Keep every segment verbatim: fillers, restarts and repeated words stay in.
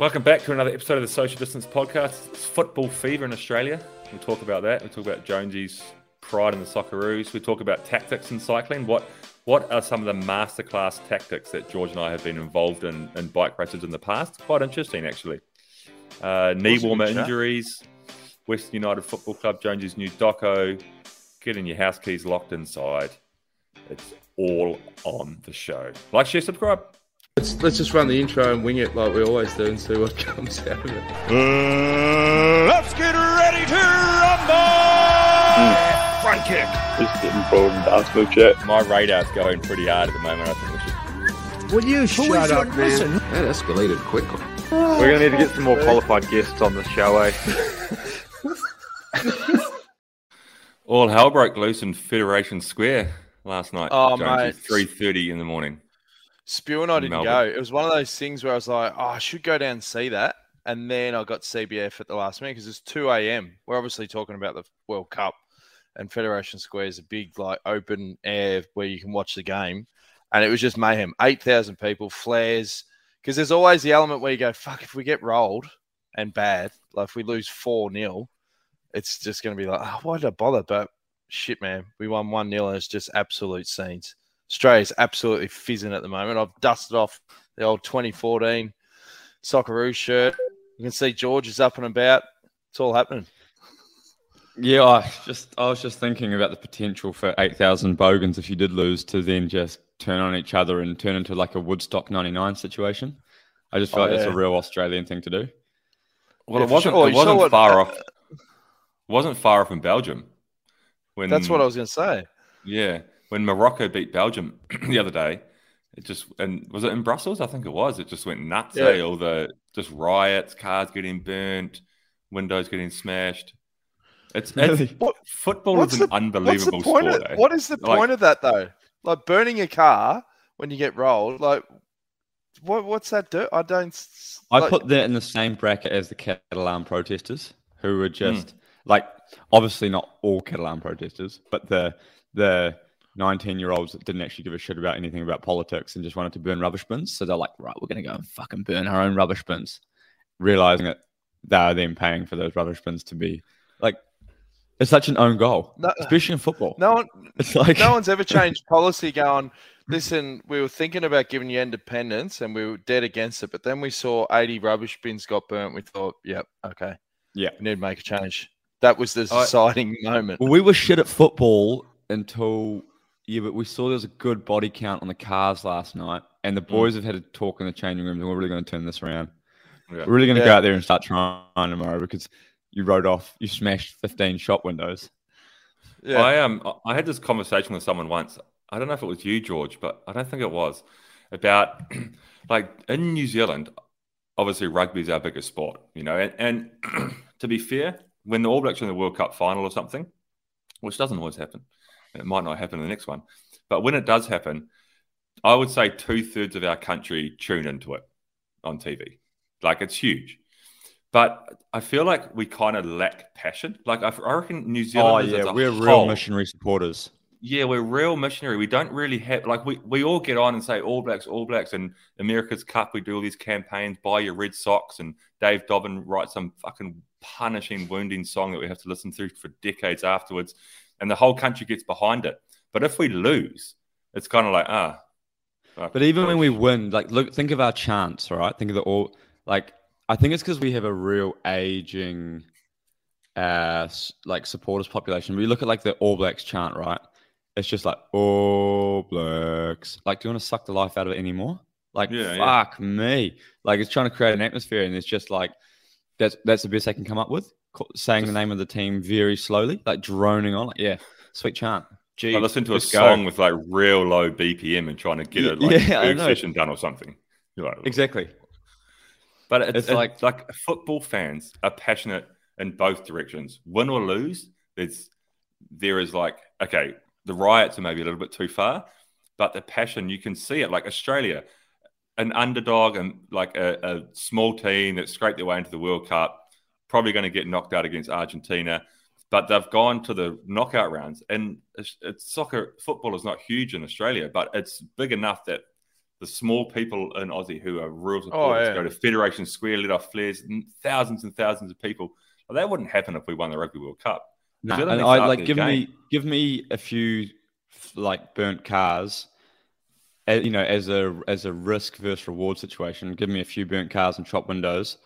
Welcome back to another episode of the Social Distance Podcast. It's football fever in Australia. We'll talk about that. We'll talk about Jonesy's pride in the Socceroos. We talk about tactics in cycling. What what are some of the masterclass tactics that George and I have been involved in in bike races in the past? Quite interesting, actually. Uh, knee warmer injuries, Western United Football Club, Jonesy's new doco, getting your house keys locked inside. It's all on the show. Like, share, subscribe. Let's, let's just run the intro and wing it like we always do and see what comes out of it. Uh, let's get ready to rumble! Mm. Front kick. Just getting broadened up, legit. My radar's going pretty hard at the moment. I think we should... Will you shut up, man? That escalated quickly. Oh, We're going to need to get some more qualified guests on the show, eh? All hell broke loose in Federation Square last night. Oh, Jones, mate. three thirty in the morning. Spew and I didn't Melbourne. go. It was one of those things where I was like, oh, I should go down and see that. And then I got C B F at the last minute because it's two a.m. We're obviously talking about the World Cup, and Federation Square is a big, like, open air where you can watch the game. And it was just mayhem. eight thousand people, flares. Because there's always the element where you go, fuck, if we get rolled and bad, like if we lose four nil, it's just going to be like, oh, why did I bother? But shit, man, we won one nil and it's just absolute scenes. Australia's absolutely fizzing at the moment. I've dusted off the old twenty fourteen Socceroos shirt. You can see George is up and about. It's all happening. Yeah, I just I was just thinking about the potential for eight thousand bogans if you did lose to then just turn on each other and turn into like a Woodstock ninety-nine situation. I just feel oh, like yeah. that's a real Australian thing to do. Well, yeah, it wasn't, sure. it wasn't what, far uh, off. It wasn't far off in Belgium. When, that's what I was going to say. Yeah. When Morocco beat Belgium the other day, it just and was it in Brussels? I think it was. It just went nuts. Yeah. Eh? All the just riots, cars getting burnt, windows getting smashed. It's, it's what, football is an the, unbelievable sport. Of, eh? What is the like, point of that though? Like burning a car when you get rolled. Like what? What's that do? I don't. Like, I put that in the same bracket as the Catalan protesters, who were just hmm. like obviously not all Catalan protesters, but the the. nineteen-year-olds that didn't actually give a shit about anything about politics and just wanted to burn rubbish bins. So they're like, right, we're going to go and fucking burn our own rubbish bins, realizing that they are then paying for those rubbish bins to be like, it's such an own goal, no, especially in football. No one, it's like no one's ever changed policy. Going, listen, we were thinking about giving you independence and we were dead against it, but then we saw eighty rubbish bins got burnt. We thought, yep, okay, yeah, we need to make a change. That was the deciding I, moment. Well, we were shit at football until. Yeah, but we saw there was a good body count on the cars last night, and the boys mm. have had a talk in the changing rooms, and we're really going to turn this around. Yeah. We're really going to yeah. go out there and start trying tomorrow because you rode off, you smashed fifteen shop windows. Yeah, I um, I had this conversation with someone once. I don't know if it was you, George, but I don't think it was about like in New Zealand. Obviously, rugby is our biggest sport, you know, and, and to be fair, when the All Blacks are in the World Cup final or something, which doesn't always happen. It might not happen in the next one. But when it does happen, I would say two-thirds of our country tune into it on T V. Like, it's huge. But I feel like we kind of lack passion. Like, I reckon New Zealand is a whole... Oh, yeah, we're real missionary supporters. Yeah, we're real missionary. We don't really have... Like, we, we all get on and say All Blacks, All Blacks, and America's Cup. We do all these campaigns, buy your red socks, and Dave Dobbin writes some fucking punishing, wounding song that we have to listen to for decades afterwards. And the whole country gets behind it. But if we lose, it's kind of like, ah. Fuck. But even when we win, like, look, think of our chants, all right? Think of the all, like, I think it's because we have a real aging, uh, like, supporters population. We look at, like, the All Blacks chant, right? It's just like, All Blacks. Like, do you want to suck the life out of it anymore? Like, yeah, fuck yeah. me. Like, it's trying to create an atmosphere, and it's just like, that's that's the best they can come up with. Saying just, the name of the team very slowly, like droning on, like, yeah, sweet chant. Gee, I listen to a song go. with like real low B P M and trying to get yeah, a like, yeah, session done or something. You're like, exactly. But it's, it's like it, like football fans are passionate in both directions. Win or lose, there's there is like okay, the riots are maybe a little bit too far, but the passion you can see it. Like Australia, an underdog and like a, a small team that scraped their way into the World Cup. Probably going to get knocked out against Argentina, but they've gone to the knockout rounds. And it's, it's soccer, football is not huge in Australia, but it's big enough that the small people in Aussie who are rural supporters, oh, yeah. go to Federation Square, let off flares, and thousands and thousands of people. Well, that wouldn't happen if we won the Rugby World Cup. Nah, and I like give game. me give me a few like burnt cars, you know, as a as a risk versus reward situation. Give me a few burnt cars and shop windows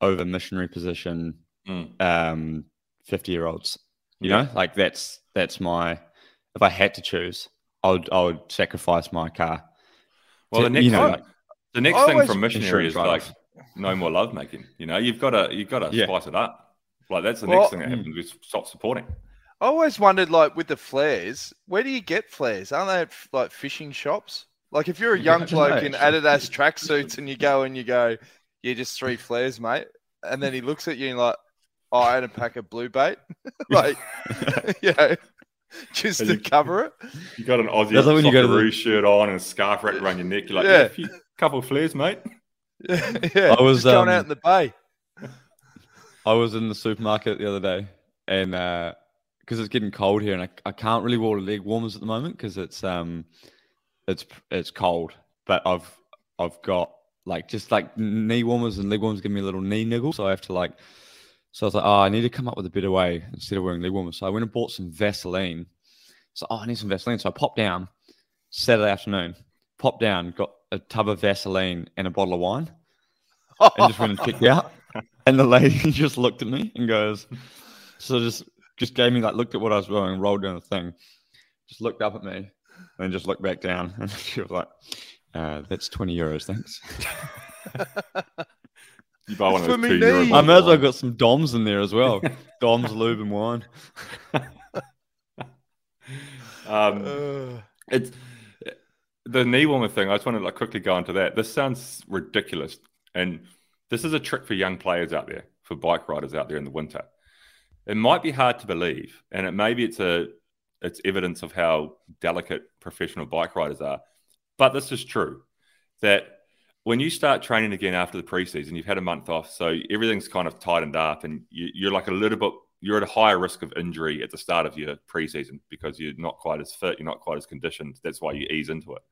over missionary position, mm. um, fifty year olds. You yeah. know, like that's that's my. If I had to choose, I would I would sacrifice my car. Well, to, the next you know, like, the next thing from missionary is like no more love making. You know, you've got to you've got to yeah. spice it up. Like, that's the well, next thing that happens. We stop supporting. I always wondered, like, with the flares, where do you get flares? Aren't they at, like, fishing shops? Like, if you're a young bloke in Adidas tracksuits and you go and you go, yeah, just three flares, mate. And then he looks at you and, like, oh, I had a pack of blue bait. like, you know, just and to you, cover it. You got an Aussie like Socceroos the... shirt on and a scarf wrapped around your neck. You're like, yeah, yeah a few, couple of flares, mate. Yeah, yeah. I was going um... out in the bay. I was in the supermarket the other day, and because uh, it's getting cold here, and I, I can't really wear leg warmers at the moment because it's um it's it's cold. But I've I've got like just like knee warmers and leg warmers give me a little knee niggle, so I have to like. So I was like, oh, I need to come up with a better way instead of wearing leg warmers. So I went and bought some Vaseline. So oh, I need some Vaseline. So I popped down Saturday afternoon, popped down, got a tub of Vaseline and a bottle of wine, and just went and checked out. And the lady just looked at me and goes, so just just gave me like looked at what I was wearing, rolled down the thing, just looked up at me, and then just looked back down, and she was like, uh, "That's twenty euros, thanks." You buy one of those two euros. I may as well got some Doms in there as well, Doms, lube, and wine. um, it's the knee warmer thing. I just wanted to like quickly go into that. This sounds ridiculous, and this is a trick for young players out there, for bike riders out there in the winter. It might be hard to believe, and it maybe it's a it's evidence of how delicate professional bike riders are. But this is true, that when you start training again after the preseason, you've had a month off, so everything's kind of tightened up, and you, you're like a little bit you're at a higher risk of injury at the start of your preseason because you're not quite as fit, you're not quite as conditioned. That's why you ease into it.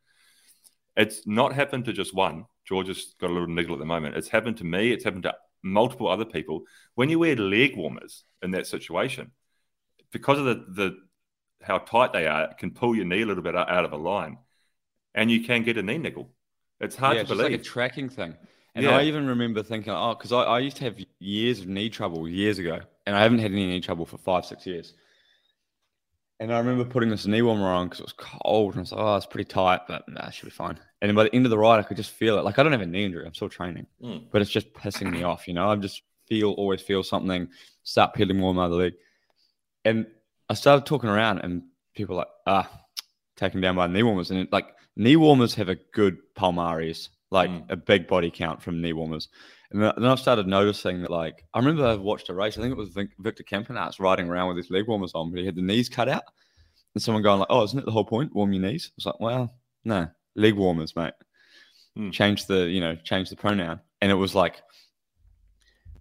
It's not happened to just one. George has got a little niggle at the moment. It's happened to me. It's happened to multiple other people. When you wear leg warmers in that situation, because of the, the how tight they are, it can pull your knee a little bit out of a line, and you can get a knee niggle. It's hard yeah, to believe. It's like a tracking thing. And yeah. I even remember thinking, oh, because I, I used to have years of knee trouble years ago, and I haven't had any knee trouble for five, six years. And I remember putting this knee warmer on because it was cold, and I was like, oh, it's pretty tight, but nah, it should be fine. And then by the end of the ride, I could just feel it. Like, I don't have a knee injury. I'm still training. Mm. But it's just pissing me off, you know? I just feel, always feel something, start peeling more my other leg. And I started talking around, and people were like, ah, taken down by knee warmers. And, it, like, knee warmers have a good palmares, like mm. a big body count from knee warmers. And then I started noticing that, like, I remember I watched a race. I think it was Victor Campenarts riding around with his leg warmers on, but he had the knees cut out. And someone going like, "Oh, isn't it the whole point? Warm your knees." I was like, "Well, no, leg warmers, mate." Mm. Change the, you know, change the pronoun. And it was like,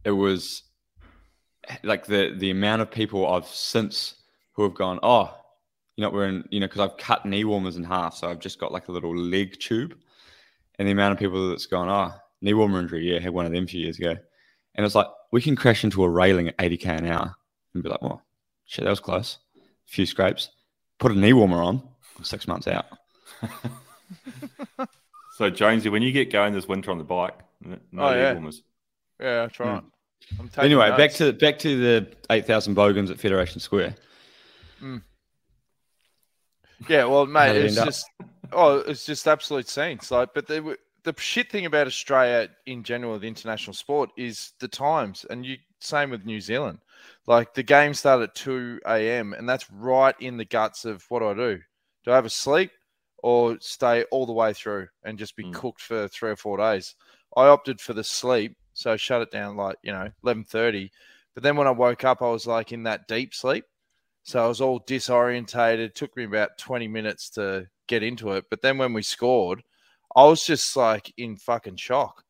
it was like the the amount of people I've since who have gone, "Oh, you're not wearing," you know, because I've cut knee warmers in half, so I've just got like a little leg tube. And the amount of people that's gone, "Oh, knee warmer injury, yeah, had one of them a few years ago." And it's like, we can crash into a railing at eighty k an hour and be like, well, shit, that was close. A few scrapes. Put a knee warmer on, six months out. So, Jonesy, when you get going this winter on the bike, no oh, knee yeah. warmers. Yeah, I try. Mm. I'm anyway, notes. back to back to the eight thousand bogans at Federation Square. Mm. Yeah, well, mate, it's just, oh, it's just absolute scenes. Like, but they were, the shit thing about Australia in general, the international sport, is the times. And you same with New Zealand. Like, the game started at two a m and that's right in the guts of what do I do? Do I have a sleep or stay all the way through and just be mm. cooked for three or four days? I opted for the sleep, so I shut it down like, you know, eleven thirty. But then when I woke up, I was like in that deep sleep. So I was all disorientated. It took me about twenty minutes to get into it. But then when we scored, I was just like in fucking shock.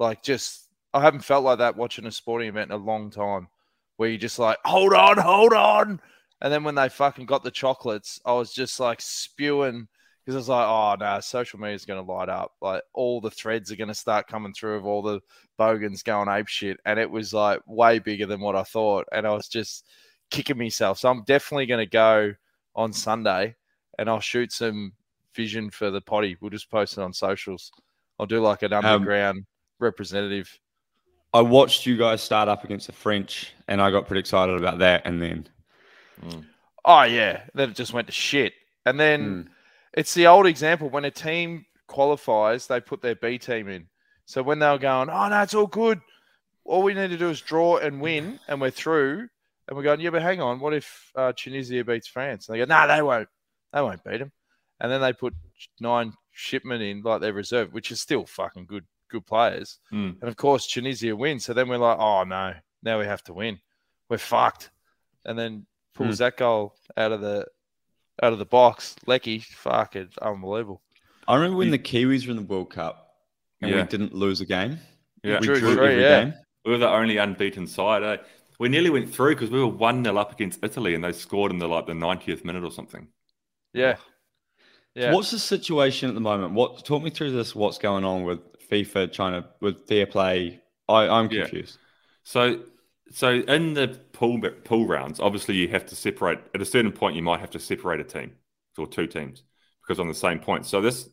Like, just, I haven't felt like that watching a sporting event in a long time, where you're just like, hold on, hold on. And then when they fucking got the chocolates, I was just like spewing because I was like, oh, no, social media is going to light up. Like, all the threads are going to start coming through of all the bogans going apeshit. And it was, like, way bigger than what I thought. And I was just kicking myself. So I'm definitely going to go on Sunday and I'll shoot some vision for the potty. We'll just post it on socials. I'll do, like, an underground um, representative. I watched you guys start up against the French, and I got pretty excited about that. And then... Mm. Oh, yeah. Then it just went to shit. And then... Mm. It's the old example. When a team qualifies, they put their B team in. So when they were going, oh, no, it's all good. All we need to do is draw and win, and we're through. And we're going, yeah, but hang on. What if uh, Tunisia beats France? And they go, no, nah, they won't. They won't beat them. And then they put nine shipment in, like their reserve, which is still fucking good good players. Mm. And, of course, Tunisia wins. So then we're like, oh, no, now we have to win. We're fucked. And then pulls mm. that goal out of the... Out of the box, Leckie, fuck it, unbelievable. I remember when the Kiwis were in the World Cup and yeah. we didn't lose a game. Yeah, we drew, drew every yeah. game. We were the only unbeaten side. Eh? We nearly went through because we were one nil up against Italy and they scored in the like the ninetieth minute or something. Yeah, yeah. So what's the situation at the moment? What talk me through this? What's going on with FIFA trying to with fair play? I, I'm confused. Yeah. So. So in the pool pool rounds, obviously you have to separate. At a certain point, you might have to separate a team or two teams because on the same point. So this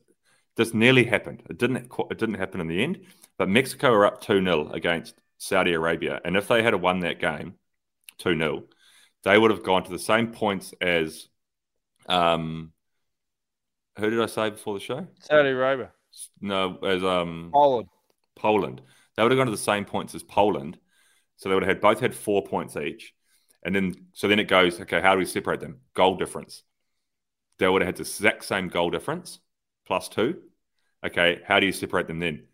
this nearly happened. It didn't it didn't happen in the end. But Mexico are up two nil against Saudi Arabia, and if they had won that game two nil, they would have gone to the same points as um. Who did I say before the show? Saudi Arabia. No, as um Poland. Poland. They would have gone to the same points as Poland. So they would have had, both had four points each. And then, so then it goes, okay, how do we separate them? Goal difference. They would have had the exact same goal difference, plus two. Okay, how do you separate them then?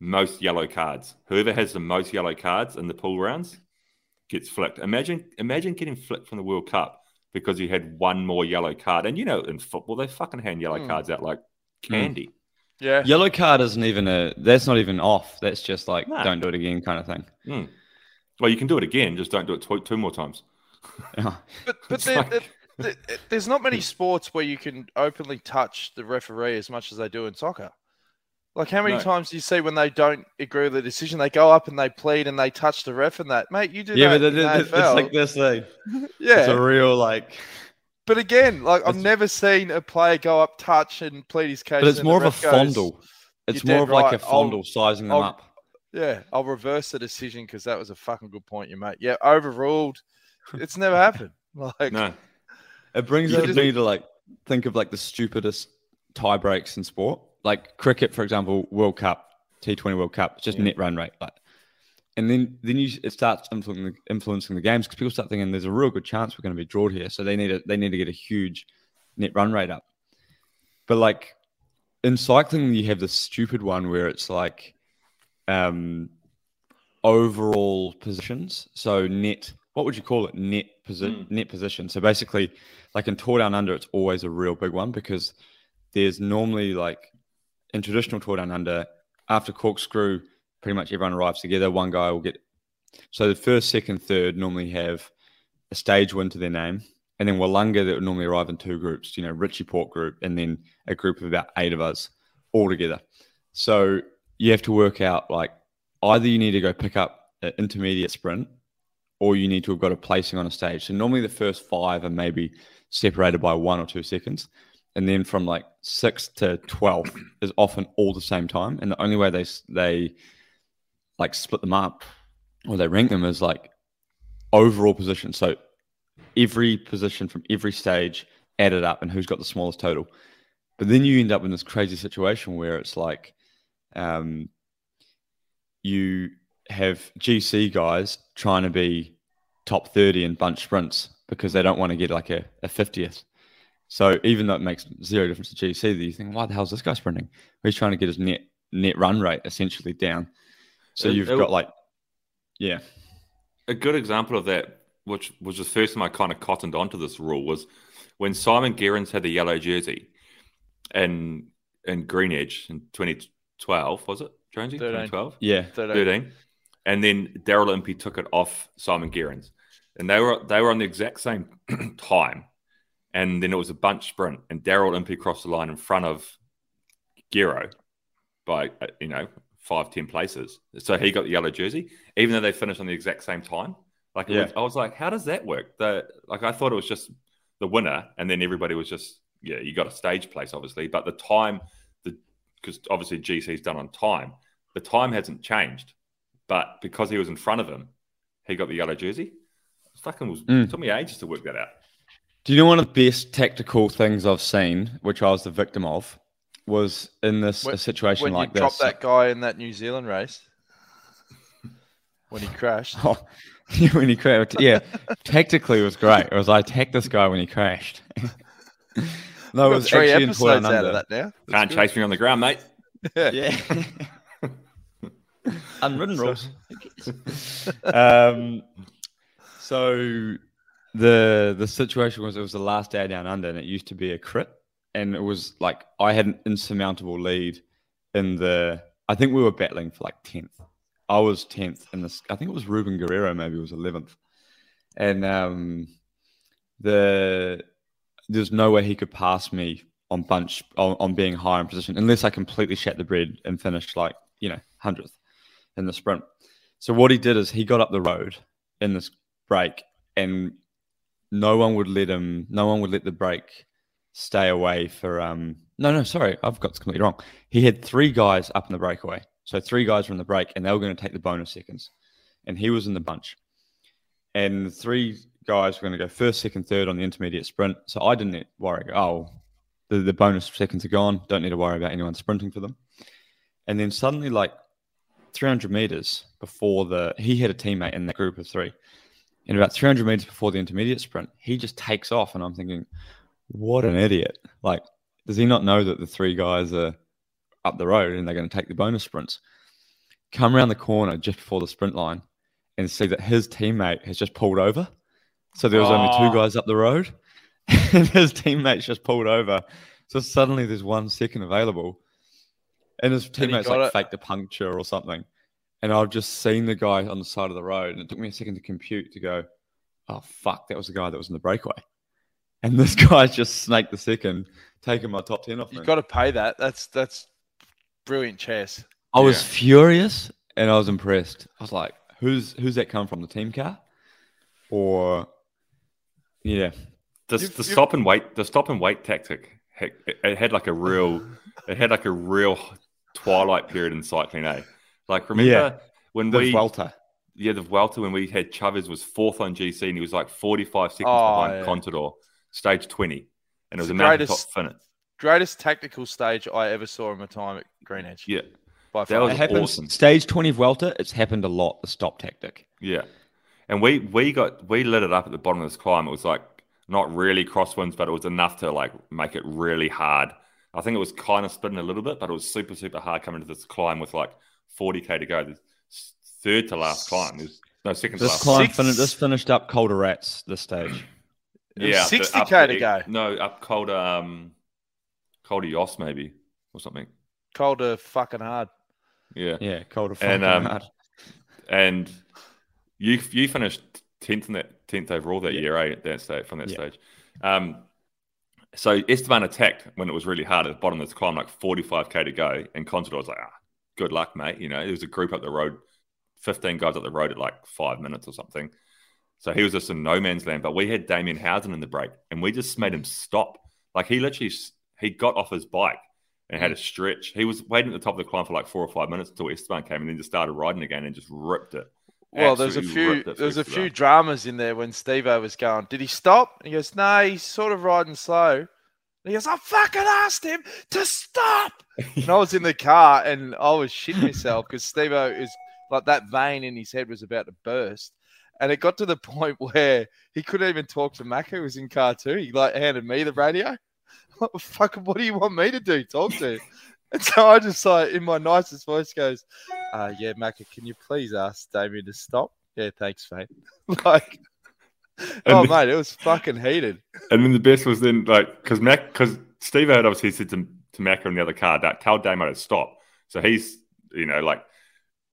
Most yellow cards. Whoever has the most yellow cards in the pool rounds gets flicked. Imagine imagine getting flicked from the World Cup because you had one more yellow card. And you know, in football, they fucking hand yellow mm. cards out like candy. Mm. Yeah. Yellow card isn't even a, that's not even off. That's just like, nah. don't do it again kind of thing. Mm. Well, you can do it again, just don't do it two, two more times. but but there, like... there, there, there's not many sports where you can openly touch the referee as much as they do in soccer. Like, how many no. times do you see when they don't agree with the decision, they go up and they plead and they touch the ref and that? Mate, you do yeah, that in the N F L. It's like this thing. yeah. It's a real, like... But again, like, I've it's... never seen a player go up, touch, and plead his case. But it's more of a fondle. Goes, it's more of right. like a fondle, I'll, sizing them I'll, up. Yeah, I'll reverse the decision because that was a fucking good point you made. Yeah, overruled. It's never happened. Like, no. It brings up me to like think of like the stupidest tie breaks in sport. Like cricket, for example, World Cup, T twenty World Cup, just yeah. net run rate. Like, and then then you it starts influencing the, influencing the games because people start thinking there's a real good chance we're going to be drawn here, so they need a, they need to get a huge net run rate up. But like in cycling, you have this stupid one where it's like. Um, overall positions. So net, what would you call it? Net position. Mm. Net position. So basically, like in Tour Down Under, it's always a real big one because there's normally like in traditional Tour Down Under, after Corkscrew, pretty much everyone arrives together. One guy will get. So the first, second, third normally have a stage win to their name, and then Wollonga that would normally arrive in two groups. You know, Richie Port group, and then a group of about eight of us all together. So. You have to work out like either you need to go pick up an intermediate sprint or you need to have got a placing on a stage. So normally the first five are maybe separated by one or two seconds. And then from like sixth to twelfth is often all the same time. And the only way they, they like split them up or they rank them is like overall position. So every position from every stage added up and who's got the smallest total. But then you end up in this crazy situation where it's like, Um, you have G C guys trying to be top thirty in bunch sprints because they don't want to get like a, a fiftieth. So even though it makes zero difference to G C, that you think, why the hell is this guy sprinting? He's trying to get his net net run rate essentially down. So it, you've it, got like, yeah. A good example of that, which was the first time I kind of cottoned onto this rule, was when Simon Gerrans had the yellow jersey and and GreenEDGE in twenty. twelve, was it, Jonesy? twelve? Yeah. thirteen. And then Daryl Impey took it off Simon Gerrans. And they were they were on the exact same time. And then it was a bunch sprint, and Daryl Impey crossed the line in front of Guerrero by, you know, five, ten places. So he got the yellow jersey, even though they finished on the exact same time. Like, yeah. was, I was like, how does that work? The, like, I thought it was just the winner, and then everybody was just, yeah, you got a stage place, obviously. But the time, the because obviously G C's done on time, the time hasn't changed. But because he was in front of him, he got the yellow jersey. It fucking was, mm. It took me ages to work that out. Do you know one of the best tactical things I've seen, which I was the victim of, was in this when, a situation like this. When you dropped that guy in that New Zealand race, when he crashed. Oh, when he crashed, yeah. Tactically, it was great. It was I tacked this guy when he crashed. No, it was three actually episodes in Tour Down Under. Out of that now. That's Can't good. Chase me on the ground, mate. Yeah. yeah. Unwritten rules. um, so... The the situation was it was the last day down under, and it used to be a crit, and it was like I had an insurmountable lead in the I think we were battling for like tenth. I was tenth in this. I think it was Ruben Guerrero maybe was eleventh, and um the there's no way he could pass me on bunch on, on being higher in position unless I completely shat the bread and finished like you know hundredth in the sprint. So what he did is he got up the road in this break and. No one would let him. No one would let the break stay away for. Um, no, no, sorry, I've got this completely wrong. He had three guys up in the breakaway, so three guys were in the break, and they were going to take the bonus seconds, and he was in the bunch, and the three guys were going to go first, second, third on the intermediate sprint. So I didn't worry. Oh, the, the bonus seconds are gone. Don't need to worry about anyone sprinting for them. And then suddenly, like three hundred meters before the, he had a teammate in that group of three. And about three hundred meters before the intermediate sprint, he just takes off. And I'm thinking, what an idiot. Like, does he not know that the three guys are up the road and they're going to take the bonus sprints? Come around the corner just before the sprint line and see that his teammate has just pulled over. So there was oh. only two guys up the road. And his teammate's just pulled over. So suddenly there's one second available. And his teammate's like it. faked a puncture or something. And I've just seen the guy on the side of the road, and it took me a second to compute to go, oh, fuck, that was the guy that was in the breakaway. And this guy's just snaked the second, taking my top ten off me. You've got to pay that. That's that's brilliant chess. I yeah. was furious, and I was impressed. I was like, who's who's that come from, the team car? Or, yeah. The, you've, the you've... stop and wait the stop and wait tactic, it, it had like a real, it had like a real twilight period in cycling, eh? Like, remember yeah. when the we... Vuelta. Yeah, the Vuelta, when we had Chaves was fourth on G C, and he was like forty-five seconds oh, behind yeah. Contador, stage twenty. And it was a mountain top finish. Greatest tactical stage I ever saw in my time at GreenEDGE. Yeah. By that was it happened, awesome. Stage twenty of Vuelta, it's happened a lot, the stop tactic. Yeah. And we, we got... We lit it up at the bottom of this climb. It was like, not really crosswinds, but it was enough to like make it really hard. I think it was kind of spinning a little bit, but it was super, super hard coming to this climb with like... forty K to go. The third to last climb. There's no second to last. Climb finished, this finished up Calder Rats this stage. yeah, sixty K to go. No, up Calder, um, Calder Yoss maybe or something. Calder fucking hard. Yeah, yeah, Calder fucking and, um, hard. And you you finished tenth in that tenth overall that yeah. year, eh? At that stage from that yeah. stage. Um, so Esteban attacked when it was really hard at the bottom of this climb, like forty-five K to go, and Contador was like, ah. Good luck, mate. You know, there was a group up the road, fifteen guys up the road at like five minutes or something. So he was just in no man's land. But we had Damien Howson in the break, and we just made him stop. Like he literally, he got off his bike and had a stretch. He was waiting at the top of the climb for like four or five minutes until Esteban came, and then just started riding again and just ripped it. Well, there's a few, there's a few dramas in there when Steve-O was going, did he stop? And he goes, no, nah, he's sort of riding slow. He goes, I fucking asked him to stop. And I was in the car and I was shitting myself because Steve-O is like that vein in his head was about to burst. And it got to the point where he couldn't even talk to Mac, who was in car too. He like handed me the radio. What the fuck, what do you want me to do? Talk to him. And so I just like in my nicest voice goes, uh, yeah, Mac, can you please ask Damien to stop? Yeah, thanks, mate. Like, and oh then, mate, it was fucking heated. And then the best was then like because Mac, because Steve had obviously said to, to Mac in the other car that tell Damo to stop. So he's you know like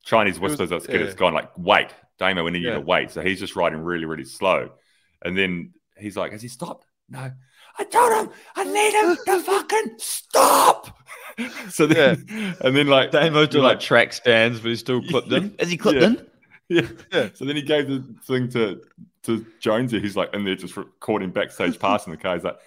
Chinese whispers us kid. It's gone like wait, Damo, we need yeah. you to wait. So he's just riding really, really slow. And then he's like, has he stopped? No. I told him I need him to fucking stop. So then, yeah. and then like Damo do like, like track stands, but he's still clipped in. Is he clipped yeah. in? Yeah. yeah. So then he gave the thing to to Jonesy, who's like in there just recording backstage pass in the car. He's like,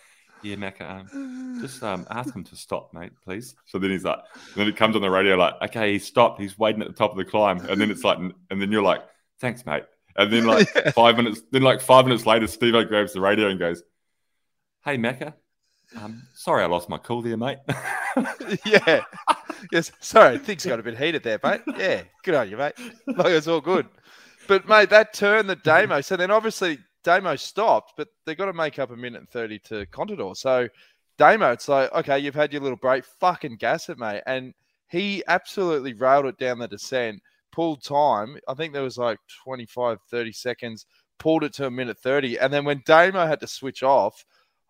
yeah, Macca, um, just um, ask him to stop, mate, please. So then he's like, then it comes on the radio like, okay, he stopped. He's waiting at the top of the climb, and then it's like, and then you're like, thanks, mate. And then like yeah. five minutes, then like five minutes later, Steve-O grabs the radio and goes, hey, Macca, um, sorry I lost my cool there, mate. yeah. Yes. Sorry, things got a bit heated there, mate. Yeah. Good on you, mate. Like, it's all good. But, mate, that turn that Damo, so then obviously Damo stopped, but they got to make up a minute and thirty to Contador. So Damo, it's like, okay, you've had your little break. Fucking gas it, mate. And he absolutely railed it down the descent. Pulled time, I think there was like twenty-five, thirty seconds, pulled it to a minute thirty. And then when Damo had to switch off,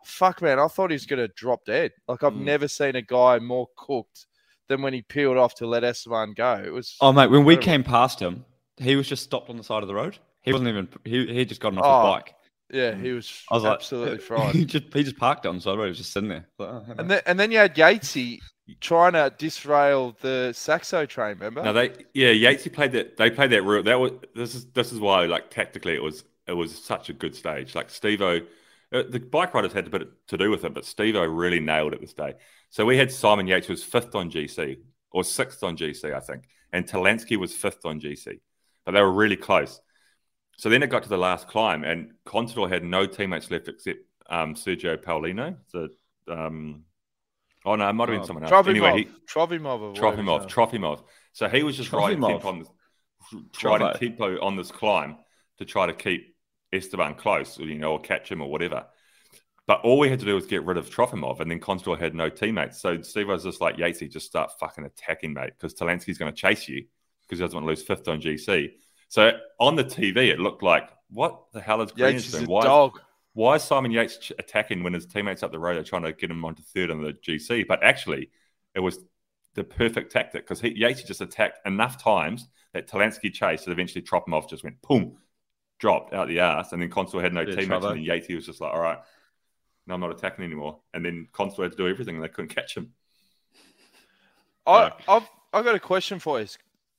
fuck, man, I thought he was going to drop dead. Like, I've mm. never seen a guy more cooked than when he peeled off to let Esteban go. It was. Oh, mate, when incredible. we came past him, he was just stopped on the side of the road. He wasn't even, he, he just gotten off oh, his bike. Yeah, he was, I was absolutely like, fried. He just, he just parked on the side of the road. He was just sitting there. Like, oh, and, then, and then you had Yatesy. Trying to disrail the Saxo train, remember? No, they yeah, Yatesy played that. They played that real. That was this is this is why like tactically it was it was such a good stage. Like Steve-O, the bike riders had a bit to do with it, but Steve-O really nailed it this day. So we had Simon Yates who was fifth on G C or sixth on G C, I think, and Talansky was fifth on G C, but they were really close. So then it got to the last climb, and Contador had no teammates left except um, Sergio Paolino, the um. Oh, no, it might have been oh, someone else. Trofimov. Anyway, he, Trofimov. Trofimov. Trofimov. So he was just riding tempo, on this, riding tempo on this climb to try to keep Esteban close, you know, or catch him or whatever. But all we had to do was get rid of Trofimov, and then Contador had no teammates. So Steve was just like, Yatesy, just start fucking attacking, mate, because Talansky's going to chase you because he doesn't want to lose fifth on G C. So on the T V, it looked like, what the hell is Green's doing? Why? Dog. Why is Simon Yates ch- attacking when his teammates up the road are trying to get him onto third in the G C? But actually, it was the perfect tactic because Yates just attacked enough times that Talansky chased that eventually Trofimov just went, boom, dropped out the arse. And then Contador had no yeah, teammates. And then Yates was just like, all right, no, I'm not attacking anymore. And then Contador had to do everything and they couldn't catch him. I, so. I've I've got a question for you.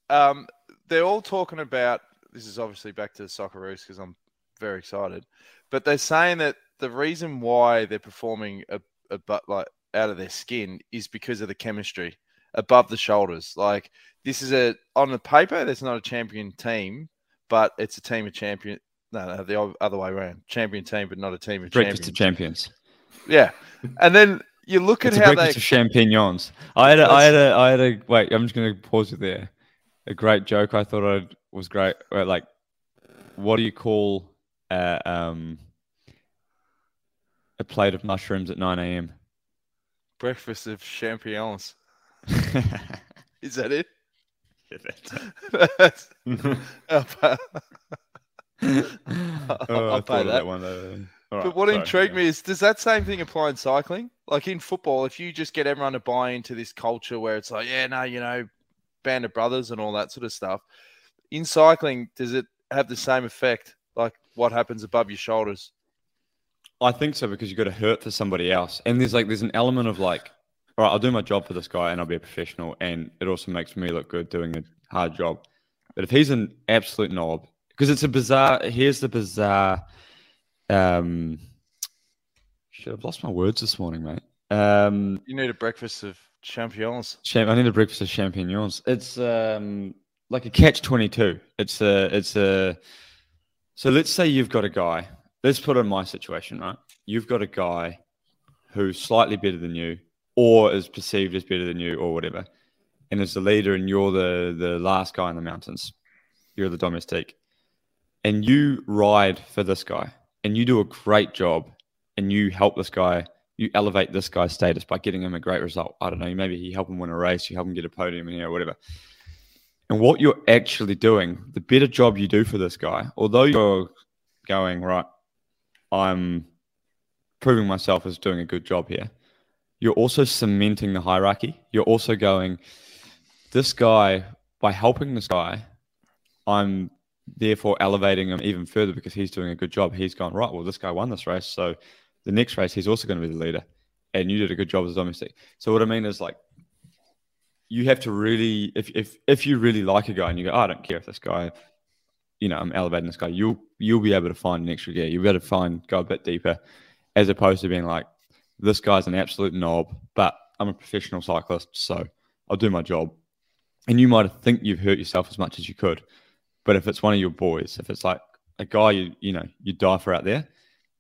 Um, they're all talking about, this is obviously back to the Socceroos because I'm very excited. But they're saying that the reason why they're performing a, a butt like out of their skin is because of the chemistry above the shoulders. Like this is a on the paper, there's not a champion team, but it's a team of champion. No, no, the other way around, champion team, but not a team of breakfast champions. Breakfast of champions. Yeah, and then you look at it's how a breakfast they of champignons. I had, a, I had, a, I had a wait. I'm just going to pause it there. A great joke I thought I was great. Like, what do you call? Uh, um, a plate of mushrooms at nine a.m. Breakfast of champignons. Is that it? Yeah, that's it. Oh, I thought that one. Right, but what sorry, intrigued yeah. me is, does that same thing apply in cycling? Like in football, if you just get everyone to buy into this culture where it's like, yeah, no, you know, band of brothers and all that sort of stuff. In cycling, does it have the same effect? Like what happens above your shoulders? I think so because you've got to hurt for somebody else. And there's like there's an element of like, all right, I'll do my job for this guy and I'll be a professional. And it also makes me look good doing a hard job. But if he's an absolute knob, because it's a bizarre, here's the bizarre, um, shit, I've lost my words this morning, mate. Um, you need a breakfast of champignons. Champ- I need a breakfast of champignons. It's um like a catch twenty-two. It's a, it's a, So let's say you've got a guy, let's put it in my situation, right? You've got a guy who's slightly better than you or is perceived as better than you or whatever, and is the leader and you're the, the last guy in the mountains. You're the domestique. And you ride for this guy and you do a great job and you help this guy, you elevate this guy's status by getting him a great result. I don't know, maybe you help him win a race, you help him get a podium in here or whatever. And what you're actually doing, the better job you do for this guy, although you're going, right, I'm proving myself as doing a good job here, you're also cementing the hierarchy. You're also going, this guy, by helping this guy, I'm therefore elevating him even further because he's doing a good job. He's gone, right, well, this guy won this race, so the next race, he's also going to be the leader. And you did a good job as a domestic. So what I mean is, like, you have to really, if if if you really like a guy and you go, oh, I don't care if this guy, you know, I'm elevating this guy, you'll you'll be able to find an extra gear. You'll be able to find go a bit deeper, as opposed to being like, this guy's an absolute knob, but I'm a professional cyclist, so I'll do my job. And you might think you've hurt yourself as much as you could, but if it's one of your boys, if it's like a guy you you know you die for out there,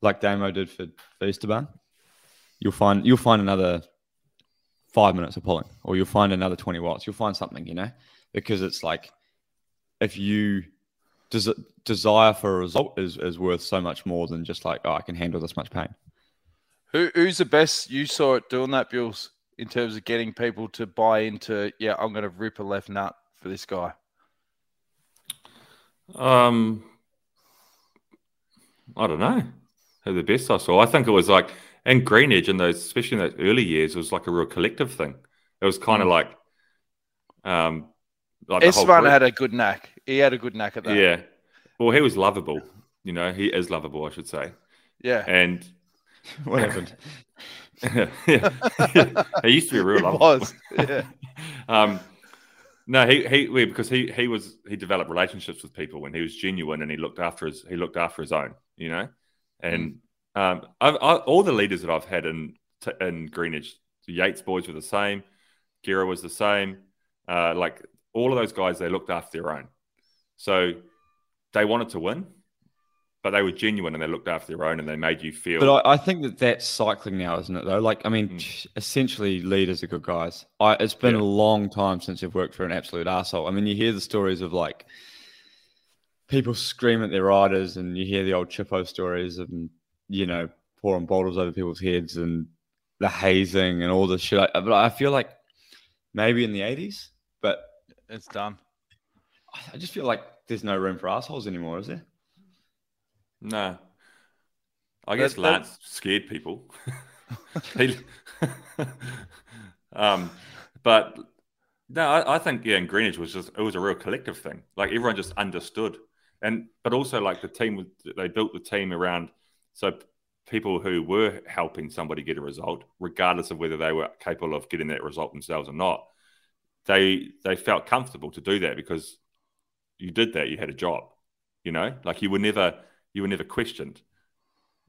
like Damo did for, for Esteban, you'll find you'll find another five minutes of pulling, or you'll find another twenty watts. You'll find something, you know, because it's like, if you des desire for a result is is worth so much more than just like, oh, I can handle this much pain. Who who's the best you saw at doing that, Bewls, in terms of getting people to buy into, yeah, I'm going to rip a left nut for this guy? Um, I don't know who the best I saw. I think it was like in GreenEDGE, in those, especially in those early years, it was like a real collective thing. It was kind of like, um, like Esteban had a good knack. He had a good knack at that. Yeah. Well, he was lovable. You know, he is lovable, I should say. Yeah. And what happened? Yeah, yeah. He used to be a real lover. Was, yeah. um, no, he he because he he was he developed relationships with people when he was genuine, and he looked after his he looked after his own, you know. And um, I've, I, all the leaders that I've had in in GreenEDGE, the Yates boys were the same, Guerrero was the same. Uh, like all of those guys, they looked after their own. So they wanted to win, but they were genuine and they looked after their own and they made you feel. But I, I think that that's cycling now, isn't it, though? Like, I mean, mm. essentially leaders are good guys. I, it's been yeah. a long time since you've worked for an absolute arsehole. I mean, you hear the stories of, like, people scream at their riders, and you hear the old Chippo stories and, you know, pouring bottles over people's heads and the hazing and all this shit. I, but I feel like maybe in the eighties, but it's done. I just feel like there's no room for arseholes anymore, is there? No, I guess Lance scared people. he, um, but no, I, I think yeah, in GreenEDGE was just it was a real collective thing. Like everyone just understood, and but also like the team, they built the team around so people who were helping somebody get a result, regardless of whether they were capable of getting that result themselves or not, they they felt comfortable to do that because you did that. You had a job, you know, like you were never. You were never questioned.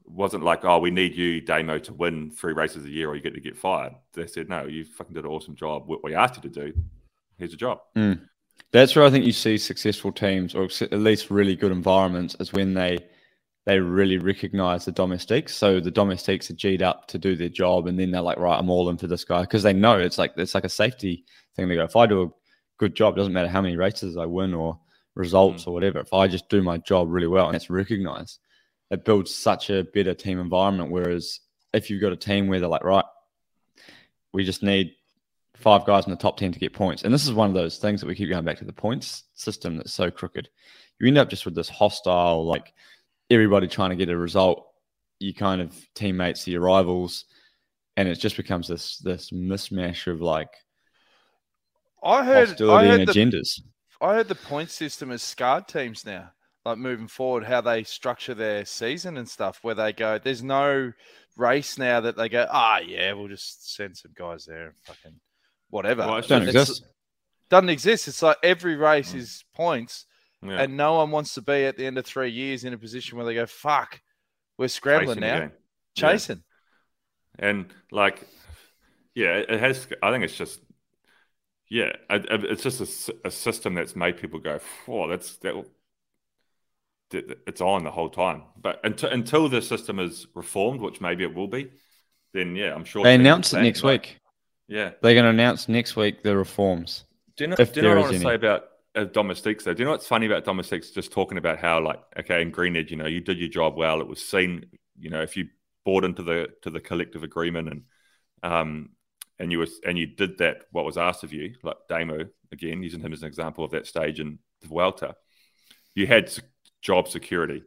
It wasn't like, oh, we need you, Damo, to win three races a year or you get to get fired. They said, no, you fucking did an awesome job. What we asked you to do, here's a job. Mm. That's where I think you see successful teams, or at least really good environments, is when they they really recognize the domestiques. So the domestiques are G'd up to do their job, and then they're like, right, I'm all in for this guy, because they know it's like it's like a safety thing. They go, if I do a good job, it doesn't matter how many races I win or results mm. or whatever, if I just do my job really well and it's recognized, it builds such a better team environment. Whereas if you've got a team where they're like, right, we just need five guys in the top ten to get points, and this is one of those things that we keep going back to, the points system that's so crooked, you end up just with this hostile, like everybody trying to get a result, you kind of teammates are your rivals, and it just becomes this this mismatch of like I heard, hostility I heard and agendas. I heard the point system has scarred teams now, like moving forward, how they structure their season and stuff, where they go, there's no race now that they go, ah, oh, yeah, we'll just send some guys there and fucking whatever. Well, it doesn't exist. Doesn't exist. It's like every race mm. is points, yeah. and no one wants to be at the end of three years in a position where they go, fuck, we're scrambling chasing now, chasing. Yeah. And like, yeah, it has, I think it's just, yeah, it's just a, a system that's made people go, "Whoa, that's that." It's on the whole time, but until until the system is reformed, which maybe it will be, then yeah, I'm sure they announce it next week. Yeah, they're going to announce next week the reforms. Do you know, do you know what I want to say about uh, domestiques? Though, do you know what's funny about domestiques? Just talking about how, like, okay, in GreenEDGE, you know, you did your job well. It was seen, you know, if you bought into the to the collective agreement and um. And you were, and you did that. What was asked of you, like Damo, again using him as an example of that stage in the Vuelta, you had job security.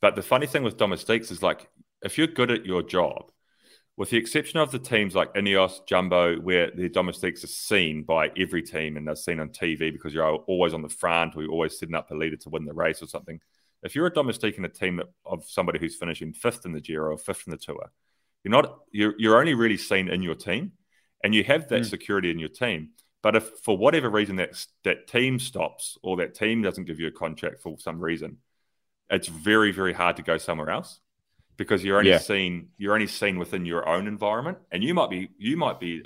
But the funny thing with domestiques is, like, if you're good at your job, with the exception of the teams like Ineos, Jumbo, where the domestiques are seen by every team and they're seen on T V because you're always on the front, or you're always setting up a leader to win the race or something. if you're domesticating a team that, of somebody who's finishing fifth in the Giro or fifth in the Tour, you're not you're, you're only really seen in your team, and you have that mm. security in your team. But if for whatever reason that that team stops or that team doesn't give you a contract for some reason, it's very very hard to go somewhere else, because you're only yeah. seen you're only seen within your own environment, and you might be you might be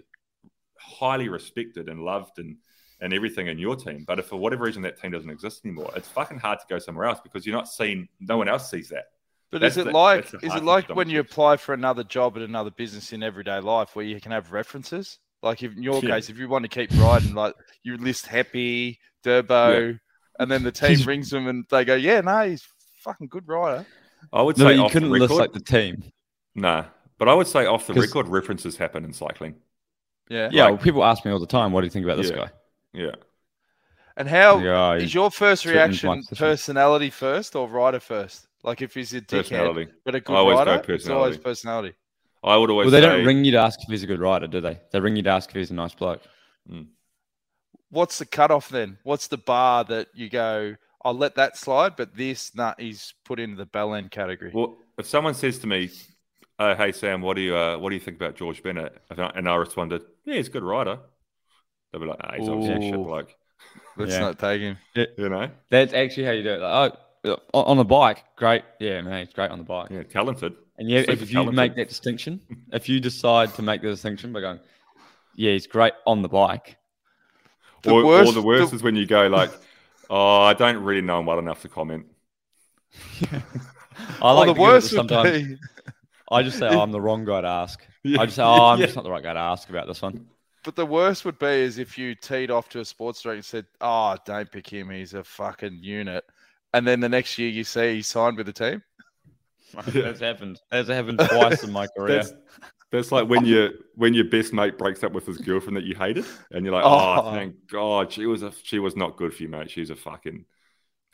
highly respected and loved and. and everything in your team. But if for whatever reason that team doesn't exist anymore, it's fucking hard to go somewhere else because you're not seen, no one else sees that. But that's is it the, like is it like when you apply for another job at another business in everyday life where you can have references? Like if, in your yeah. case, if you want to keep riding, like you list Happy, Durbo, yeah. and then the team rings them and they go, yeah, no, he's a fucking good rider. I would no, say you couldn't list like the team. Nah, but I would say off the record references happen in cycling. Yeah. Yeah, like, well, people ask me all the time, what do you think about this yeah. guy? Yeah. And how yeah, is your first reaction personality first or rider first? Like if he's a dickhead, but a good I always rider, go it's always personality. I would always well, they say... don't ring you to ask if he's a good rider, do they? They ring you to ask if he's a nice bloke. Mm. What's the cutoff then? What's the bar that you go, I'll let that slide, but this, nah, he's put into the bell end category? Well, if someone says to me, oh, hey, Sam, what do you uh, what do you think about George Bennett? And I responded, yeah, he's a good rider. They'll be like, ah, he's obviously a shit bloke. Let's yeah. not take him. Yeah. You know? That's actually how you do it. Like, oh, on the bike, great. Yeah, man, he's great on the bike. Yeah, talented. And yeah, if, if you talented. make that distinction, if you decide to make the distinction by going, yeah, he's great on the bike. The or, worst, or the worst the... is when you go like, oh, I don't really know him well enough to comment. Yeah. I like oh, the worst sometimes. Be... I just say, oh, I'm the wrong guy to ask. Yeah. I just say, oh, I'm yeah. just not the right guy to ask about this one. But the worst would be is if you teed off to a sports director and said, oh, don't pick him, he's a fucking unit. And then the next year you see he signed with the team. Yeah. That's happened. That's happened twice in my career. That's, that's like when, you, when your best mate breaks up with his girlfriend that you hated. And you're like, oh, oh thank God. She was, a, she was not good for you, mate. She's a fucking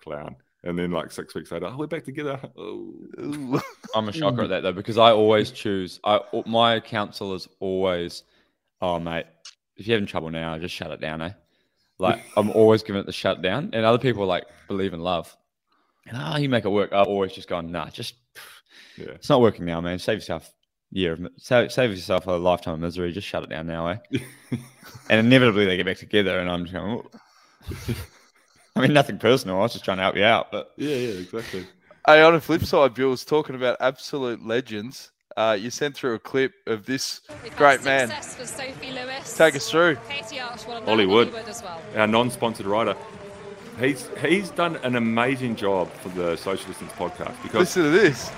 clown. And then like six weeks later, oh, we're back together. Oh. I'm a shocker at that though, because I always choose. I My counsel is always... oh, mate, if you're having trouble now, just shut it down, eh? Like, I'm always giving it the shut down. And other people, like, believe in love. And, oh, you make it work. I've always just gone, nah, just... yeah. It's not working now, man. Save yourself a year of... Save, save yourself a lifetime of misery. Just shut it down now, eh? And inevitably, they get back together, and I'm just going, oh. I mean, nothing personal. I was just trying to help you out, but... yeah, yeah, exactly. Hey, on the flip side, Bill was talking about absolute legends. Uh, you sent through a clip of this We've great man. For Sophie Lewis. Take us through. Ollie Wood, well. Our non-sponsored rider. He's he's done an amazing job for the Social Distance Podcast. Because listen to this.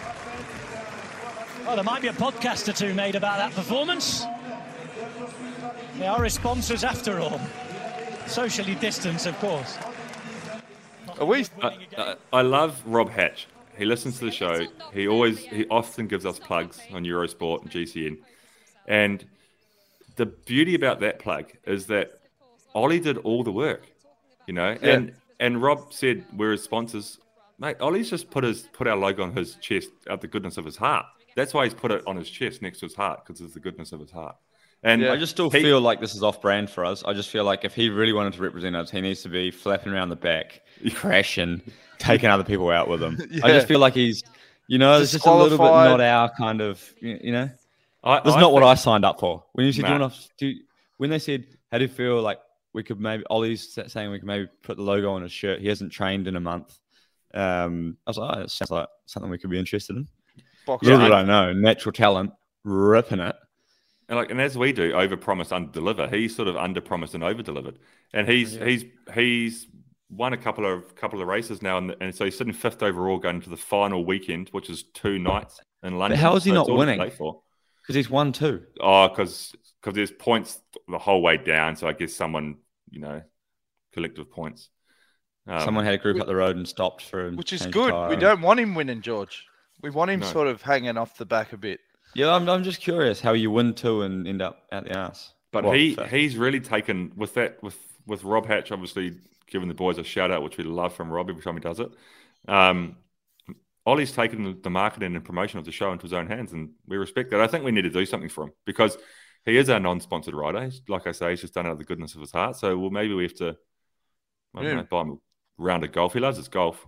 Well, there might be a podcast or two made about that performance. They are our sponsors after all. Socially distanced, of course. Are we? Uh, uh, I love Rob Hatch. He listens to the show. He always, he often gives us plugs on Eurosport and G C N. And the beauty about that plug is that Ollie did all the work, you know. Yeah. And and Rob said we're his sponsors, mate. Ollie's just put his put our logo on his chest out the goodness of his heart. That's why he's put it on his chest next to his heart, because it's the goodness of his heart. And yeah, I just still he, feel like this is off-brand for us. I just feel like if he really wanted to represent us, he needs to be flapping around the back, crashing, taking other people out with him. Yeah. I just feel like he's, you know, it's just a little bit not our kind of, you know. I, this I is not what I signed up for. When you said, nah. doing off, do you, when they said, how do you feel like we could maybe, Ollie's saying we could maybe put the logo on his shirt. He hasn't trained in a month. Um, I was like, oh, it sounds like something we could be interested in. Box yeah, I don't know. Natural talent, ripping it. And like, and as we do, overpromise, underdeliver. He sort of underpromised and overdelivered. And he's yeah. he's he's won a couple of couple of races now, and, and so he's sitting fifth overall going to the final weekend, which is two nights in London. But how is he so not winning? Because he's won two. Oh, because because there's points the whole way down. So I guess someone, you know, collective points. Um, someone had a group we, up the road and stopped for him, which is good. We and... don't want him winning, George. We want him no. sort of hanging off the back a bit. Yeah, I'm. I'm just curious how you win two and end up out the ass. But well, he, so. he's really taken with that with with Rob Hatch. Obviously, giving the boys a shout out, which we love from Rob every time he does it. Um, Ollie's taken the marketing and promotion of the show into his own hands, and we respect that. I think we need to do something for him because he is our non-sponsored rider. He's, like I say, he's just done out of the goodness of his heart. So, well, maybe we have to I don't yeah. know, buy him a round of golf. He loves his golf.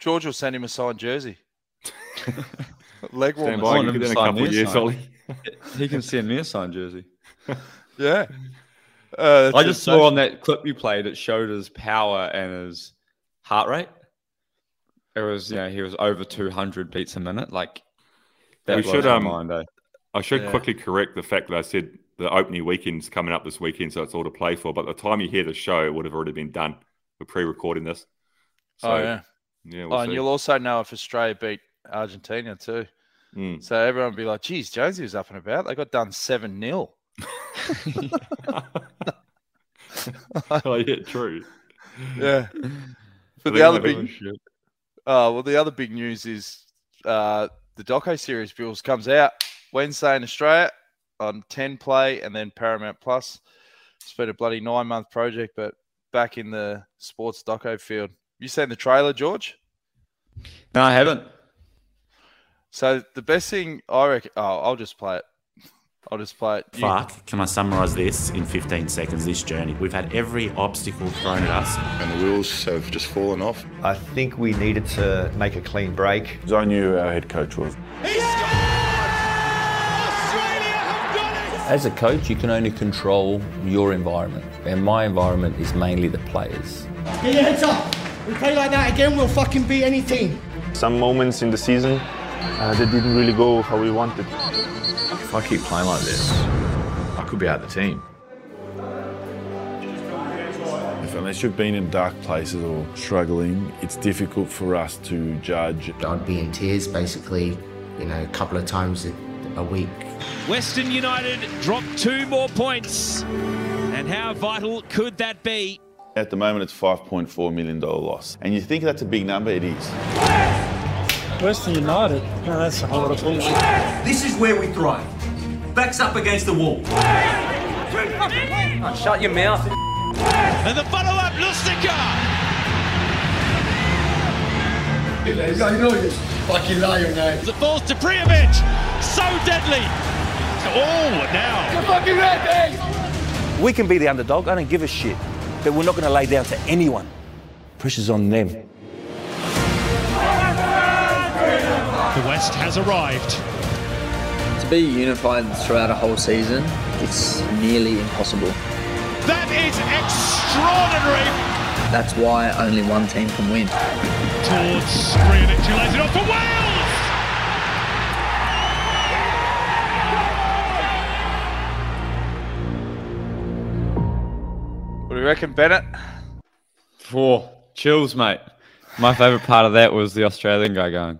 George will send him a signed jersey. Leg warmers. By, you can a couple of years, Ollie. He can send me a signed jersey. Yeah. Uh, I just saw so on that clip you played, it showed his power and his heart rate. It was, yeah, you know, he was over two hundred beats a minute. Like, that we should, um, mind, eh? I should yeah. quickly correct the fact that I said the opening weekend's coming up this weekend, so it's all to play for. But by the time you hear the show, it would have already been done. We're pre-recording this. So, oh, yeah. yeah we'll oh, and see. You'll also know if Australia beat Argentina too. Mm. So everyone would be like, geez, Jonesy was up and about. They got done seven nil. Oh, yeah, true. Yeah. But the other big, uh, well, the other big news is uh, the doco series Bewls comes out Wednesday in Australia on ten play and then Paramount Plus. It's been a bloody nine month project, but back in the sports doco field. You seen the trailer, George? No, I haven't. So the best thing I reckon. Oh, I'll just play it. I'll just play it. You... Clark, can I summarise this in fifteen seconds, this journey? We've had every obstacle thrown at us. And the wheels have just fallen off. I think we needed to make a clean break. I knew our head coach was. He scored! Australia have done it! As a coach, you can only control your environment. And my environment is mainly the players. Get your heads up. We play like that again, we'll fucking beat anything. Some moments in the season uh, that didn't really go how we wanted. If I keep playing like this, I could be out of the team. If unless you've been in dark places or struggling, it's difficult for us to judge. I'd be in tears basically, you know, a couple of times a week. Western United dropped two more points. And how vital could that be? At the moment, it's five point four million dollars loss. And you think that's a big number, it is. Western United, no, that's a whole lot of bullshit. This is where we thrive. Backs up against the wall. Oh, shut your mouth. And the funnel up, Lustica. You know you fucking lie, you know. The ball's to Prijevic. So deadly. Oh, now. You're fucking ready. We can be the underdog. I don't give a shit. But we're not going to lay down to anyone. Pressure's on them. The West has arrived. To be unified throughout a whole season, it's nearly impossible. That is extraordinary! That's why only one team can win. Towards GreenEDGE, he lays it off for Wales! What do you reckon, Bennett? Four. Chills, mate. My favourite part of that was the Australian guy going,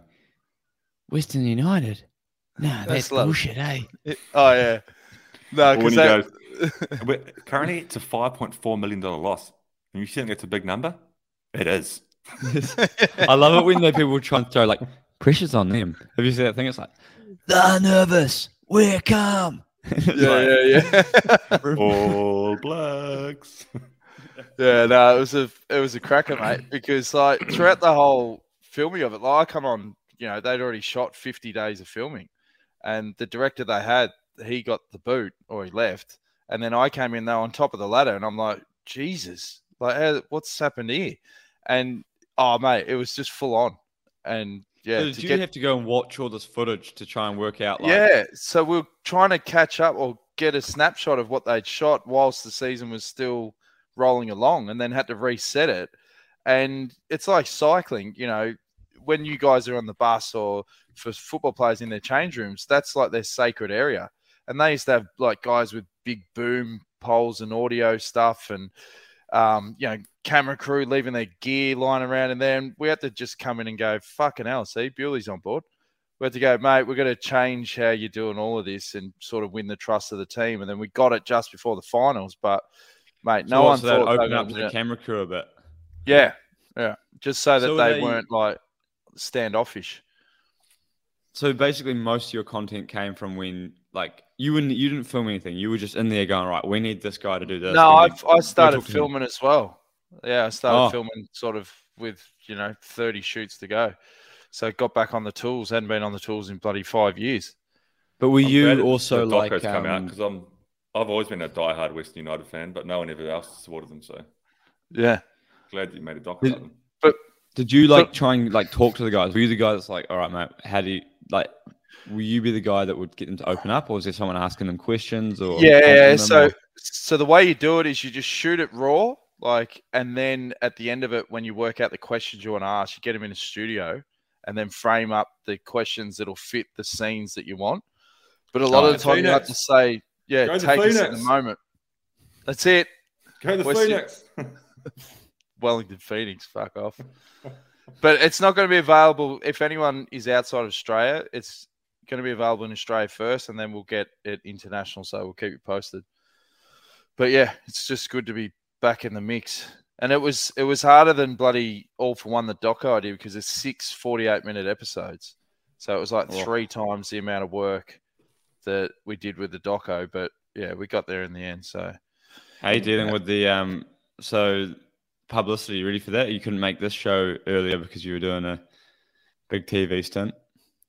Western United? No, that's, that's bullshit, eh? It, oh, yeah. No, because well, that... goes, currently, it's a five point four million dollars loss. And you think that's a big number? It is. I love it when they people try and throw, like, pressure's on them. Have you seen that thing? It's like, they're nervous. We're calm. Yeah, like, yeah, yeah. All Blacks. Yeah, no, it was a, it was a cracker, mate, because, like, throughout the whole filming of it, like, I come on, you know, they'd already shot fifty days of filming and the director they had, he got the boot or he left. And then I came in though on top of the ladder and I'm like, Jesus, like how, what's happened here? And, oh mate, it was just full on. And yeah. So did you get... have to go and watch all this footage to try and work out? Like... Yeah. So we we're trying to catch up or get a snapshot of what they'd shot whilst the season was still rolling along and then had to reset it. And it's like cycling, you know, when you guys are on the bus or for football players in their change rooms, that's like their sacred area. And they used to have like guys with big boom poles and audio stuff and, um, you know, camera crew leaving their gear lying around in there. And we had to just come in and go, fucking hell, see, Bewley's on board. We had to go, mate, we're going to change how you're doing all of this and sort of win the trust of the team. And then we got it just before the finals. But, mate, no so one thought... open up to the camera crew a bit. Yeah, yeah. Just so that so they, they weren't like... standoffish. So basically most of your content came from when like you wouldn't you didn't film anything, you were just in there going, right, we need this guy to do this. No, I've, I started filming as well. Yeah, I started oh. filming sort of with, you know, thirty shoots to go. So got back on the tools, hadn't been on the tools in bloody five years. But were I'm you also like um, come out, because I'm I've always been a diehard Western United fan, but no one ever else supported them, so yeah. Glad that you made a doc about them. But Did you like so, try and like talk to the guys? Were you the guy that's like, all right, mate, how do you like? Will you be the guy that would get them to open up, or is there someone asking them questions? Or yeah, so or? so the way you do it is you just shoot it raw, like, and then at the end of it, when you work out the questions you want to ask, you get them in a studio, and then frame up the questions that'll fit the scenes that you want. But a lot oh, of the time, you have to say, yeah, go take us at the moment. That's it. Go to the Phoenix. Wellington Phoenix, fuck off. But it's not going to be available. If anyone is outside of Australia, it's going to be available in Australia first, and then we'll get it international. So we'll keep you posted. But yeah, it's just good to be back in the mix. And it was it was harder than bloody All For One, the doco I did, because it's six forty-eight minute episodes. So it was like oh. three times the amount of work that we did with the doco. But yeah, we got there in the end. So how are you dealing yeah. with the um so publicity really for that? You couldn't make this show earlier because you were doing a big T V stint.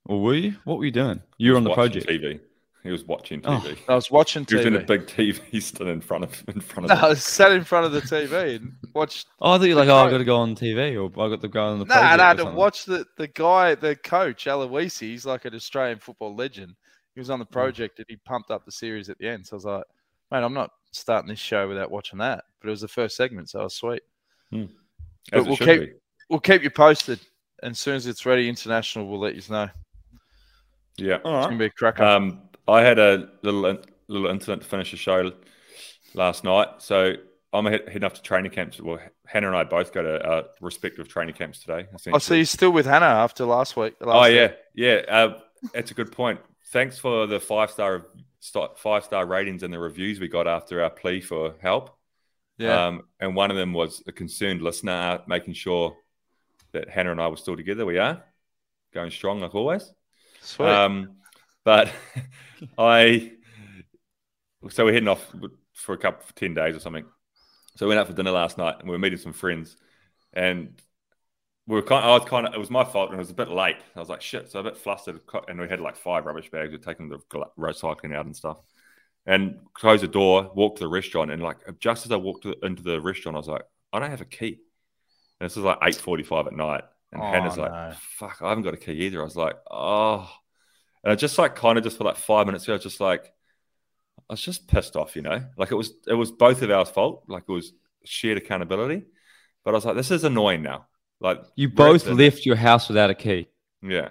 Or were you? What were you doing? You were on the project. T V. He was watching T V. Oh, I was watching T V. He was in a big T V stand in front of in front of. No, I was sat in front of the T V and watched. Oh, I thought you were like, oh, I got to go on T V, or I got to go on the. No, nah, nah, to watch the the guy, the coach Aloisi. He's like an Australian football legend. He was on the project and he pumped up the series at the end. So I was like, mate, I'm not starting this show without watching that. But it was the first segment, so I was sweet. Hmm. But we'll keep be. we'll keep you posted, and as soon as it's ready international, we'll let you know. Yeah, all right. It's gonna be a cracker. Um, I had a little little incident to finish the show last night. So I'm heading off to training camps. Well, Hannah and I both go to uh, respective training camps today. Oh, so you're still with Hannah after last week? Last oh yeah, week. yeah. Uh, that's a good point. Thanks for the five star five star ratings and the reviews we got after our plea for help. Yeah. Um, and one of them was a concerned listener making sure that Hannah and I were still together. We are going strong like always. Sweet. Um, but I, so we're heading off for a couple for ten days or something. So we went out for dinner last night and we were meeting some friends, and we were kind. Of, I was kind of. It was my fault, and it was a bit late. I was like, shit. So a bit flustered, and we had like five rubbish bags. We're taking the road cycling out and stuff. And closed the door, walked to the restaurant, and like just as I walked to, into the restaurant, I was like, I don't have a key. And this is like eight forty-five at night, and oh, Hannah's no. like, fuck, I haven't got a key either. I was like, oh, and I just like kind of just for like five minutes ago, I was just like, I was just pissed off, you know, like it was it was both of our fault, like it was shared accountability, but I was like, this is annoying now. Like you both left your house without a key. Yeah.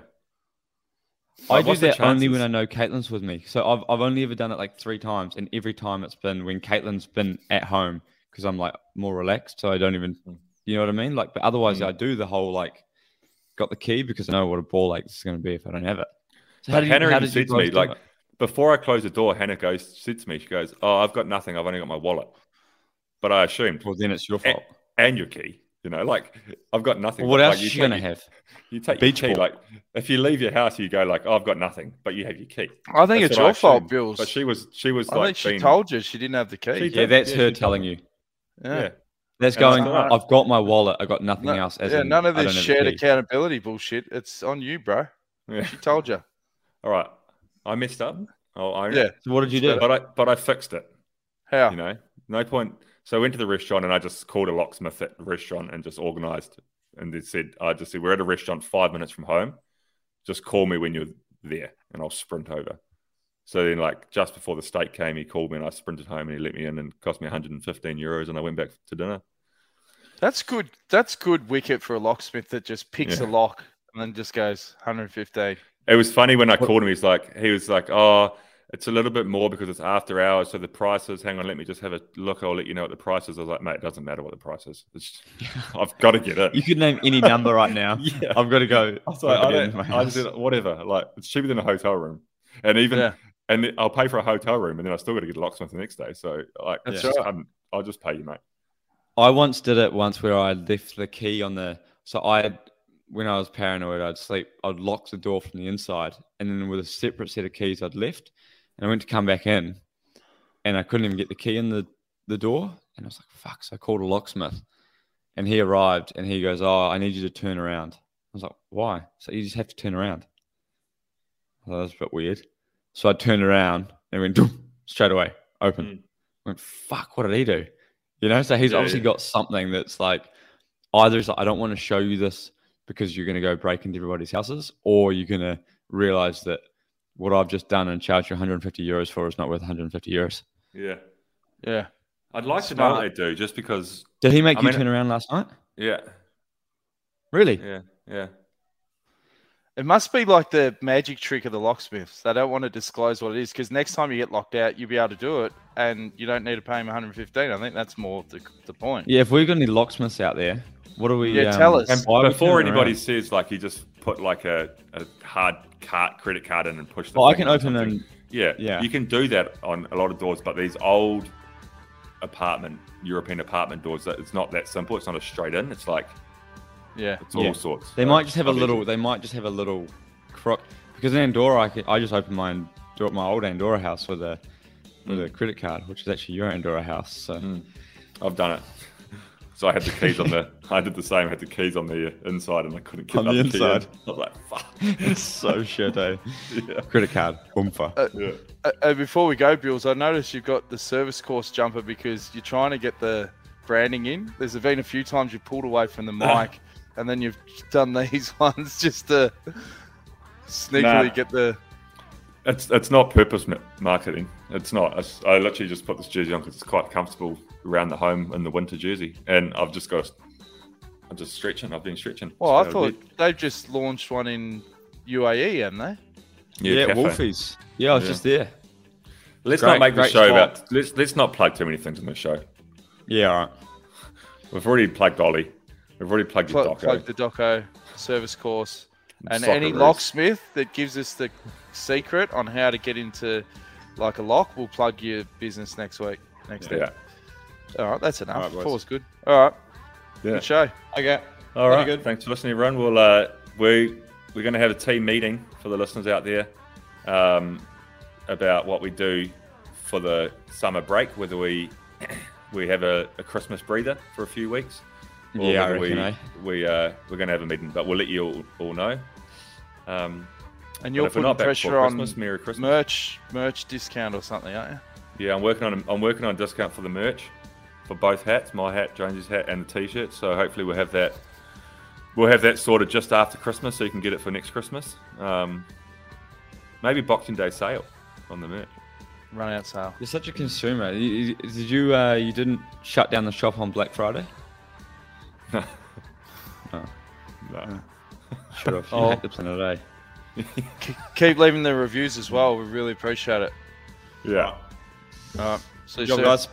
Like, I do that only when I know Caitlin's with me. So I've I've only ever done it like three times, and every time it's been when Caitlin's been at home because I'm like more relaxed, so I don't even, you know what I mean? Like, but otherwise mm. I do the whole like got the key because I know what a ball ache is going to be if I don't have it. So but how Hannah you, how even said to me like it? Before I closed the door, Hannah goes said to me, she goes, "Oh, I've got nothing. I've only got my wallet." But I assumed, well, then it's your fault and, and your key. You know, like I've got nothing. Well, what else like, are you, you gonna you, have? You take Beach your key. Ball. Like if you leave your house, you go like, oh, I've got nothing, but you have your key. I think that's it's your fault, Bewls. But she was, she was. I like think she being, told you she didn't have the key. Yeah, that's yeah, her telling you. Yeah, yeah. that's and going. Like, I've got my wallet. I got nothing no, else. As yeah, in, none of this shared accountability bullshit. It's on you, bro. Yeah. She told you. All right, I messed up. Oh, I yeah. So what did you do? But I, but I fixed it. How? You know, no point. So I went to the restaurant and I just called a locksmith at the restaurant and just organised. And they said, I just said, we're at a restaurant five minutes from home. Just call me when you're there and I'll sprint over. So then like just before the steak came, he called me and I sprinted home and he let me in and cost me one hundred fifteen euros and I went back to dinner. That's good. That's good wicket for a locksmith that just picks yeah. a lock and then just goes one hundred fifteen. It was funny when I what? called him. He's like, he was like, oh, it's a little bit more because it's after hours. So the prices, hang on, let me just have a look. I'll let you know what the price is. I was like, mate, it doesn't matter what the price is. It's just, I've got to get it. You could name any number right now. yeah. I've got to go. I was like, I don't, I just did, whatever. Like, it's cheaper than a hotel room. And even, yeah. and I'll pay for a hotel room and then I still got to get a locksmith the next day. So, like, That's just, right. um, I'll just pay you, mate. I once did it once where I left the key on the, so I had, when I was paranoid, I'd sleep, I'd lock the door from the inside and then with a separate set of keys I'd left. And I went to come back in and I couldn't even get the key in the, the door. And I was like, fuck. So I called a locksmith and he arrived and he goes, oh, I need you to turn around. I was like, why? So you just have to turn around. Well, that was a bit weird. So I turned around and went straight away, open. Mm. I went, fuck, what did he do? You know, so he's yeah, obviously yeah. got something that's like either is like, I don't want to show you this because you're going to go break into everybody's houses, or you're going to realize that what I've just done and charge you one hundred fifty euros for is not worth one hundred fifty euros. Yeah. Yeah. I'd like to know what they do, just because... Did he make I you mean, turn around last night? Yeah. Really? Yeah. Yeah. It must be like the magic trick of the locksmiths. They don't want to disclose what it is, because next time you get locked out, you'll be able to do it and you don't need to pay him one hundred fifteen. I think that's more the, the point. Yeah, if we've got any locksmiths out there, what do we... Yeah, um, tell us. And before anybody around? says, like, you just put like a, a hard cart, credit card in and push the... Oh, I can open them. Yeah, yeah, you can do that on a lot of doors, but these old apartment, European apartment doors, it's not that simple. It's not a straight in. It's like... Yeah, it's all yeah. sorts. They might just have a little. They might just have a little crook, because in Andorra, I, could, I just opened my my old Andorra house with a with mm. a credit card, which is actually your Andorra house. So mm. I've done it. So I had the keys on the. I did the same. I had the keys on the inside, and I couldn't get on the inside. Key in. I was like, "Fuck, it's so shit, eh?" Yeah. Credit card, umfa. Uh, yeah. uh, uh, before we go, Bewls, I noticed you've got the service course jumper because you're trying to get the branding in. There's been a few times you pulled away from the mic. And then you've done these ones just to sneakily nah, get the... It's it's not purpose marketing. It's not. It's, I literally just put this jersey on because it's quite comfortable around the home in the winter jersey. And I've just got... I'm just stretching. I've been stretching. Well, so I thought it. They've just launched one in U A E, haven't they? Yeah, yeah Wolfies. Yeah, I was yeah. just there. Let's great, not make the show spot. about... Let's, let's not plug too many things in this show. Yeah, all right. We've already plugged Ollie. We've already plugged the doco. Plugged the doco, service course. And Socceroos. Any locksmith that gives us the secret on how to get into like a lock, we'll plug your business next week. Next yeah. day. Yeah. All right, that's enough. Right, Four's good. All right. Yeah. Good show. Okay. All right. Good. Thanks for listening, everyone. We'll, uh, we, we're going to have a team meeting for the listeners out there um, about what we do for the summer break, whether we, we have a, a Christmas breather for a few weeks. Or yeah, I reckon, we eh? we uh, we're going to have a meeting, but we'll let you all, all know. Um, and you're putting pressure on Merry Christmas. merch, merch discount or something, aren't you? Yeah, I'm working on I'm working on a discount for the merch, for both hats, my hat, Jonesy's hat, and the T-shirt. So hopefully we'll have that we'll have that sorted just after Christmas, so you can get it for next Christmas. Um, maybe Boxing Day sale on the merch. Run out sale. You're such a consumer. You, did you uh, you didn't shut down the shop on Black Friday? No. No. No. Sure. You oh. hate the planet, eh? Keep leaving the reviews as well. We really appreciate it. Yeah. All right. See you soon, guys.